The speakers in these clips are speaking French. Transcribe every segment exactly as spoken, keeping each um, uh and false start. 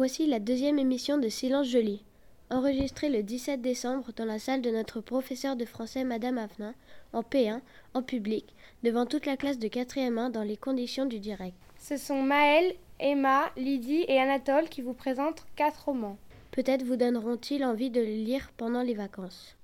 Voici la deuxième émission de Silence Jolie, enregistrée le dix-sept décembre dans la salle de notre professeur de français Madame Avenin, en P un, en public, devant toute la classe de quatrième un dans les conditions du direct. Ce sont Maël, Emma, Lydie et Anatole qui vous présentent quatre romans. Peut-être vous donneront-ils envie de les lire pendant les vacances.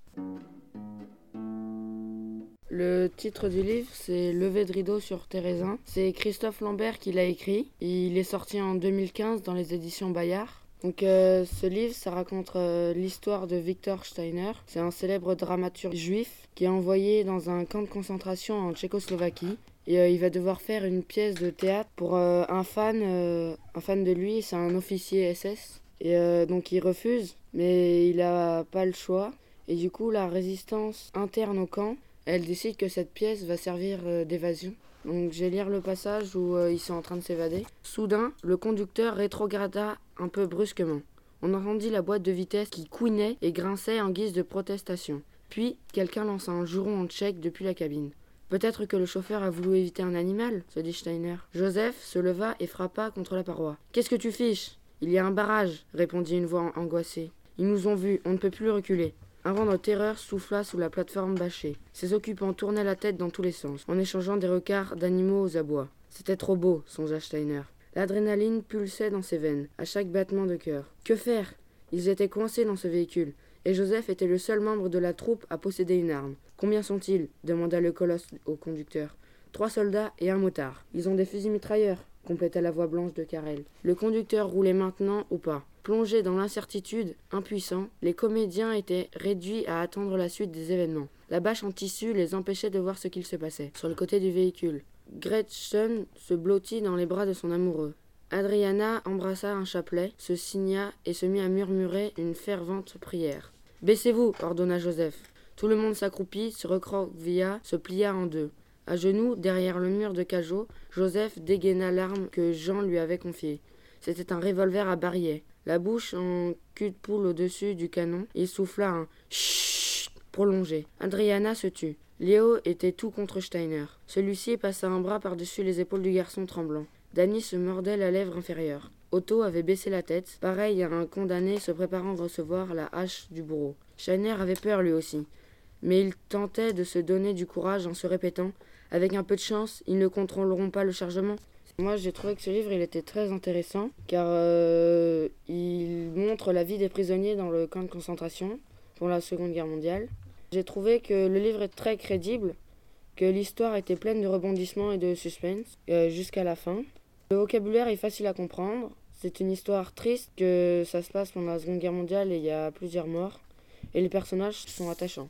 Le titre du livre, c'est « Lever de rideau sur Theresienstadt ». C'est Christophe Lambert qui l'a écrit. Il est sorti en deux mille quinze dans les éditions Bayard. Donc euh, ce livre, ça raconte euh, l'histoire de Victor Steiner. C'est un célèbre dramaturge juif qui est envoyé dans un camp de concentration en Tchécoslovaquie. Et euh, il va devoir faire une pièce de théâtre pour euh, un fan, euh, un fan de lui, c'est un officier S S. Et euh, donc il refuse, mais il n'a pas le choix. Et du coup, la résistance interne au camp, elle décide que cette pièce va servir d'évasion. Donc j'ai lu le passage où euh, ils sont en train de s'évader. Soudain, le conducteur rétrograda un peu brusquement. On entendit la boîte de vitesse qui couinait et grinçait en guise de protestation. Puis, quelqu'un lança un juron en tchèque depuis la cabine. « Peut-être que le chauffeur a voulu éviter un animal », se dit Steiner. Joseph se leva et frappa contre la paroi. « Qu'est-ce que tu fiches ? » ?»« Il y a un barrage », répondit une voix angoissée. « Ils nous ont vus, on ne peut plus reculer. » Un vent de terreur souffla sous la plateforme bâchée. Ses occupants tournaient la tête dans tous les sens, en échangeant des regards d'animaux aux abois. C'était trop beau, songea Steiner. L'adrénaline pulsait dans ses veines, à chaque battement de cœur. Que faire ? Ils étaient coincés dans ce véhicule, et Joseph était le seul membre de la troupe à posséder une arme. Combien sont-ils ? Demanda le colosse au conducteur. Trois soldats et un motard. Ils ont des fusils mitrailleurs, compléta la voix blanche de Carrel. Le conducteur roulait maintenant au pas. Plongés dans l'incertitude, impuissants, les comédiens étaient réduits à attendre la suite des événements. La bâche en tissu les empêchait de voir ce qu'il se passait. Sur le côté du véhicule, Gretchen se blottit dans les bras de son amoureux. Adriana embrassa un chapelet, se signa et se mit à murmurer une fervente prière. « Baissez-vous » ordonna Joseph. Tout le monde s'accroupit, se recroquevilla, se plia en deux. À genoux, derrière le mur de cajot, Joseph dégaina l'arme que Jean lui avait confiée. C'était un revolver à barillet. La bouche en cul de poule au-dessus du canon, il souffla un « Chut » prolongé. Adriana se tut. Léo était tout contre Steiner. Celui-ci passa un bras par-dessus les épaules du garçon tremblant. Danny se mordait la lèvre inférieure. Otto avait baissé la tête, pareil à un condamné se préparant à recevoir la hache du bourreau. Steiner avait peur lui aussi, mais il tentait de se donner du courage en se répétant « Avec un peu de chance, ils ne contrôleront pas le chargement ». Moi, j'ai trouvé que ce livre, il était très intéressant, car euh, il montre la vie des prisonniers dans le camp de concentration pour la Seconde Guerre mondiale. J'ai trouvé que le livre est très crédible, que l'histoire était pleine de rebondissements et de suspense euh, jusqu'à la fin. Le vocabulaire est facile à comprendre. C'est une histoire triste, que ça se passe pendant la Seconde Guerre mondiale et il y a plusieurs morts. Et les personnages sont attachants.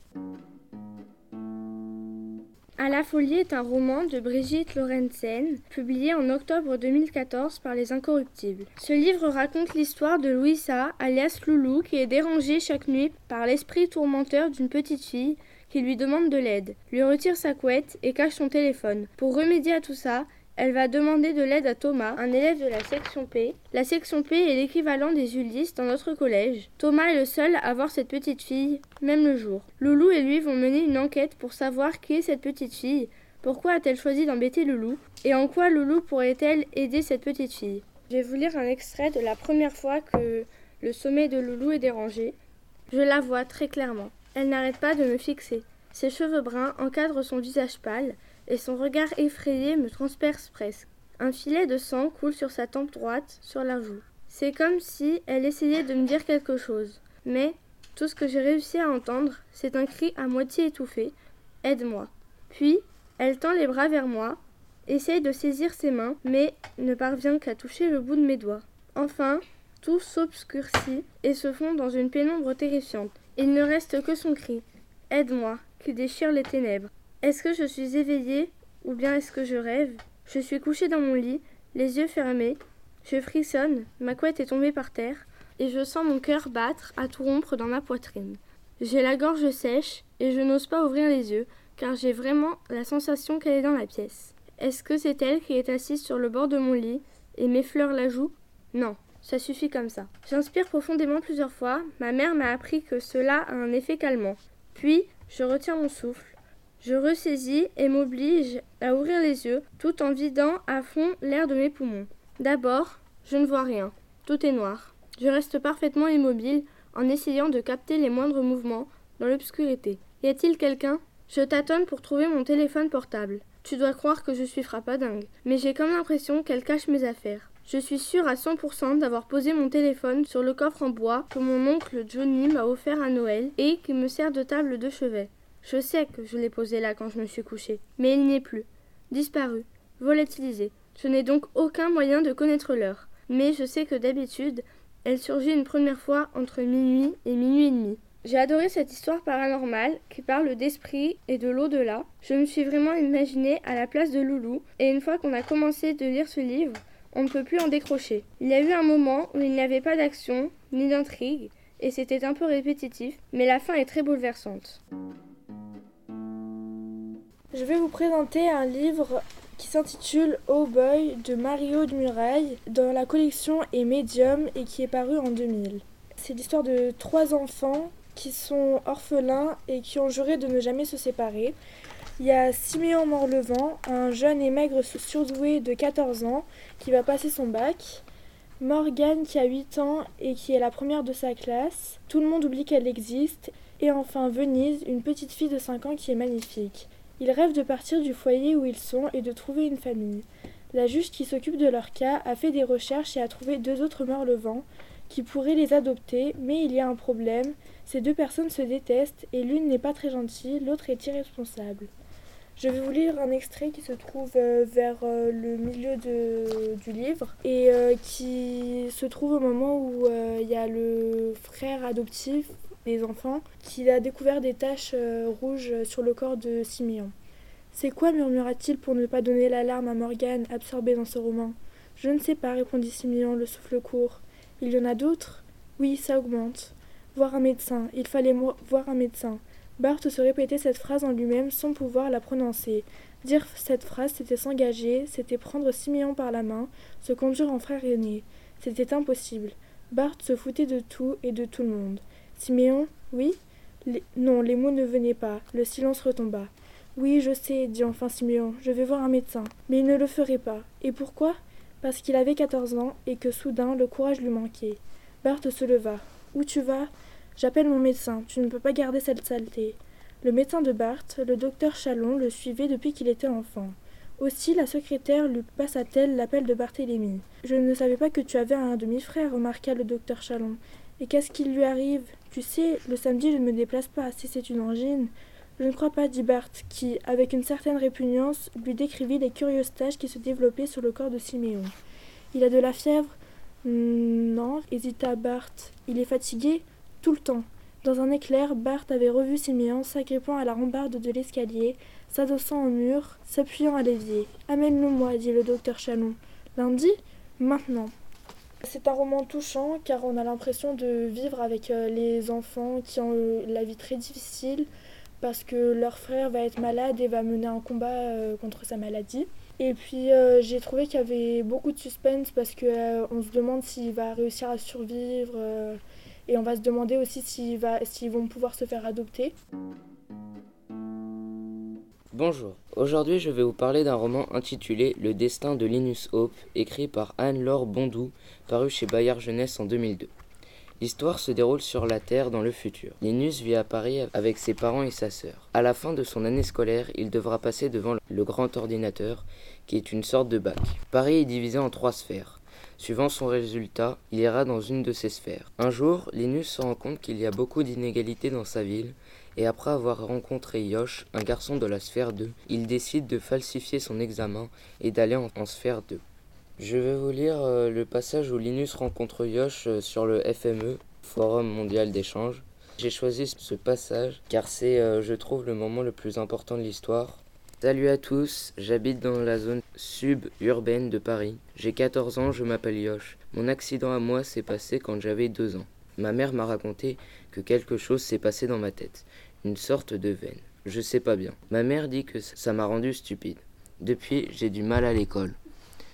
À la folie est un roman de Brigitte Lorenzen, publié en octobre deux mille quatorze par Les Incorruptibles. Ce livre raconte l'histoire de Louisa, alias Loulou, qui est dérangée chaque nuit par l'esprit tourmenteur d'une petite fille qui lui demande de l'aide, lui retire sa couette et cache son téléphone. Pour remédier à tout ça, elle va demander de l'aide à Thomas, un élève de la section P. La section P est l'équivalent des U L I S dans notre collège. Thomas est le seul à voir cette petite fille, même le jour. Loulou et lui vont mener une enquête pour savoir qui est cette petite fille, pourquoi a-t-elle choisi d'embêter Loulou, et en quoi Loulou pourrait-elle aider cette petite fille. Je vais vous lire un extrait de la première fois que le sommeil de Loulou est dérangé. Je la vois très clairement. Elle n'arrête pas de me fixer. Ses cheveux bruns encadrent son visage pâle, et son regard effrayé me transperce presque. Un filet de sang coule sur sa tempe droite, sur la joue. C'est comme si elle essayait de me dire quelque chose. Mais tout ce que j'ai réussi à entendre, c'est un cri à moitié étouffé. « Aide-moi ». Puis, elle tend les bras vers moi, essaye de saisir ses mains, mais ne parvient qu'à toucher le bout de mes doigts. Enfin, tout s'obscurcit et se fond dans une pénombre terrifiante. Il ne reste que son cri « Aide-moi » qui déchire les ténèbres. Est-ce que je suis éveillée ou bien est-ce que je rêve ? Je suis couchée dans mon lit, les yeux fermés, je frissonne, ma couette est tombée par terre et je sens mon cœur battre à tout rompre dans ma poitrine. J'ai la gorge sèche et je n'ose pas ouvrir les yeux car j'ai vraiment la sensation qu'elle est dans la pièce. Est-ce que c'est elle qui est assise sur le bord de mon lit et m'effleure la joue ? Non, ça suffit comme ça. J'inspire profondément plusieurs fois, ma mère m'a appris que cela a un effet calmant. Puis, je retiens mon souffle. Je ressaisis et m'oblige à ouvrir les yeux, tout en vidant à fond l'air de mes poumons. D'abord, je ne vois rien. Tout est noir. Je reste parfaitement immobile en essayant de capter les moindres mouvements dans l'obscurité. Y a-t-il quelqu'un ? Je tâtonne pour trouver mon téléphone portable. Tu dois croire que je suis frappadingue, mais j'ai comme l'impression qu'elle cache mes affaires. Je suis sûre à cent pour cent d'avoir posé mon téléphone sur le coffre en bois que mon oncle Johnny m'a offert à Noël et qui me sert de table de chevet. Je sais que je l'ai posé là quand je me suis couchée, mais il n'y est plus. Disparu, volatilisé. Je n'ai donc aucun moyen de connaître l'heure. Mais je sais que d'habitude, elle surgit une première fois entre minuit et minuit et demi. J'ai adoré cette histoire paranormale qui parle d'esprit et de l'au-delà. Je me suis vraiment imaginée à la place de Loulou, et une fois qu'on a commencé de lire ce livre, on ne peut plus en décrocher. Il y a eu un moment où il n'y avait pas d'action ni d'intrigue, et c'était un peu répétitif, mais la fin est très bouleversante. Je vais vous présenter un livre qui s'intitule Oh Boy de Mario de Muraille, dans la collection Et Medium, et qui est paru en deux mille. C'est l'histoire de trois enfants qui sont orphelins et qui ont juré de ne jamais se séparer. Il y a Siméon Morlevent, un jeune et maigre surdoué de quatorze ans qui va passer son bac. Morgane qui a huit ans et qui est la première de sa classe. Tout le monde oublie qu'elle existe. Et enfin Venise, une petite fille de cinq ans qui est magnifique. Ils rêvent de partir du foyer où ils sont et de trouver une famille. La juge qui s'occupe de leur cas a fait des recherches et a trouvé deux autres Morlevent qui pourraient les adopter, mais il y a un problème. Ces deux personnes se détestent et l'une n'est pas très gentille, l'autre est irresponsable. Je vais vous lire un extrait qui se trouve euh, vers euh, le milieu de, du livre et euh, qui se trouve au moment où euh, il y a le frère adoptif des enfants qui a découvert des taches euh, rouges sur le corps de Siméon. « C'est quoi ?» murmura-t-il pour ne pas donner l'alarme à Morgane, absorbée dans ce roman. « Je ne sais pas » répondit Siméon, le souffle court. « Il y en a d'autres ?»« Oui, ça augmente. » Voir un médecin, il fallait mo- voir un médecin. Barthes se répétait cette phrase en lui-même sans pouvoir la prononcer. Dire cette phrase, c'était s'engager, c'était prendre Siméon par la main, se conduire en frère aîné. C'était impossible. Barthes se foutait de tout et de tout le monde. Siméon, oui ? Les... Non, les mots ne venaient pas. Le silence retomba. Oui, je sais, dit enfin Siméon, je vais voir un médecin. Mais il ne le ferait pas. Et pourquoi ? Parce qu'il avait quatorze ans et que soudain le courage lui manquait. Barthes se leva. Où tu vas ? J'appelle mon médecin, tu ne peux pas garder cette saleté. Le médecin de Barthes, le docteur Chalon, le suivait depuis qu'il était enfant. Aussi, la secrétaire lui passa-t-elle l'appel de Barthélémy. Je ne savais pas que tu avais un demi-frère, remarqua le docteur Chalon. Et qu'est-ce qui lui arrive ? Tu sais, le samedi, je ne me déplace pas, si c'est une angine. Je ne crois pas, dit Barthes, qui, avec une certaine répugnance, lui décrivit les curieuses taches qui se développaient sur le corps de Siméon. Il a de la fièvre ? Non, hésita Barthes. Il est fatigué ? Tout le temps. Dans un éclair, Barthes avait revu Siméon s'agrippant à la rambarde de l'escalier, s'adossant au mur, s'appuyant à l'évier. « Amène-le-moi » dit le docteur Chalon. « Lundi ? Maintenant. » C'est un roman touchant car on a l'impression de vivre avec les enfants qui ont la vie très difficile parce que leur frère va être malade et va mener un combat contre sa maladie. Et puis euh, j'ai trouvé qu'il y avait beaucoup de suspense parce qu'on euh, se demande s'il va réussir à survivre... Euh, Et on va se demander aussi s'ils, va, s'ils vont pouvoir se faire adopter. Bonjour, aujourd'hui je vais vous parler d'un roman intitulé Le destin de Linus Hope, écrit par Anne-Laure Bondoux, paru chez Bayard Jeunesse en deux mille deux. L'histoire se déroule sur la Terre dans le futur. Linus vit à Paris avec ses parents et sa sœur. À la fin de son année scolaire, il devra passer devant le grand ordinateur, qui est une sorte de bac. Paris est divisé en trois sphères. Suivant son résultat, il ira dans une de ces sphères. Un jour, Linus se rend compte qu'il y a beaucoup d'inégalités dans sa ville, et après avoir rencontré Yosh, un garçon de la sphère deux, il décide de falsifier son examen et d'aller en, en sphère deux. Je vais vous lire euh, le passage où Linus rencontre Yosh euh, sur le F M E, Forum Mondial d'Échange. J'ai choisi ce passage car c'est, euh, je trouve, le moment le plus important de l'histoire. Salut à tous, j'habite dans la zone suburbaine de Paris. J'ai quatorze ans, je m'appelle Yosh. Mon accident à moi s'est passé quand j'avais deux ans. Ma mère m'a raconté que quelque chose s'est passé dans ma tête. Une sorte de veine. Je sais pas bien. Ma mère dit que ça m'a rendu stupide. Depuis, j'ai du mal à l'école.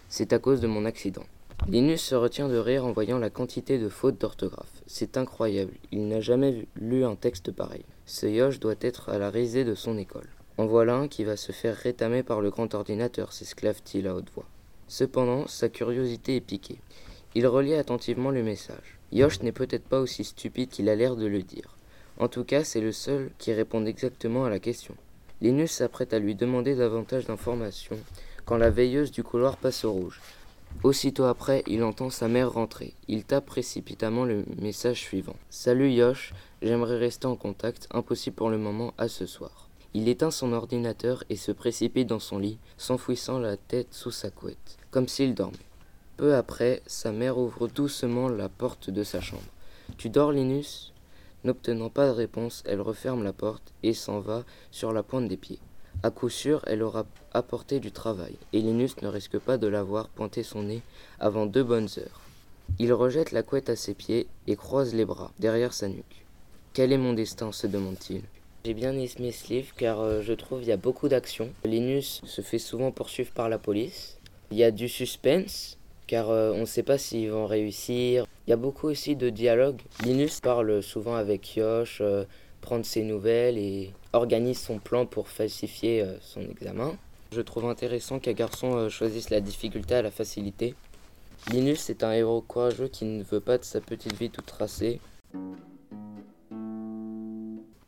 C'est à cause de mon accident. Linus se retient de rire en voyant la quantité de fautes d'orthographe. C'est incroyable, il n'a jamais lu un texte pareil. Ce Yosh doit être à la risée de son école. En voilà un qui va se faire rétamer par le grand ordinateur, s'esclave-t-il à haute voix. Cependant, sa curiosité est piquée. Il relit attentivement le message. Yosh n'est peut-être pas aussi stupide qu'il a l'air de le dire. En tout cas, c'est le seul qui réponde exactement à la question. Linus s'apprête à lui demander davantage d'informations quand la veilleuse du couloir passe au rouge. Aussitôt après, il entend sa mère rentrer. Il tape précipitamment le message suivant. « Salut Yosh, j'aimerais rester en contact, impossible pour le moment, à ce soir. » Il éteint son ordinateur et se précipite dans son lit, s'enfouissant la tête sous sa couette, comme s'il dormait. Peu après, sa mère ouvre doucement la porte de sa chambre. « Tu dors, Linus ?» N'obtenant pas de réponse, elle referme la porte et s'en va sur la pointe des pieds. À coup sûr, elle aura apporté du travail, et Linus ne risque pas de l'avoir pointé son nez avant deux bonnes heures. Il rejette la couette à ses pieds et croise les bras derrière sa nuque. « Quel est mon destin ?» se demande-t-il. J'ai bien aimé ce livre car euh, je trouve qu'il y a beaucoup d'action. Linus se fait souvent poursuivre par la police. Il y a du suspense car euh, on ne sait pas s'ils vont réussir. Il y a beaucoup aussi de dialogue. Linus parle souvent avec Yosh, euh, prendre ses nouvelles et organise son plan pour falsifier euh, son examen. Je trouve intéressant qu'un garçon euh, choisisse la difficulté à la facilité. Linus est un héros courageux qui ne veut pas de sa petite vie toute tracée.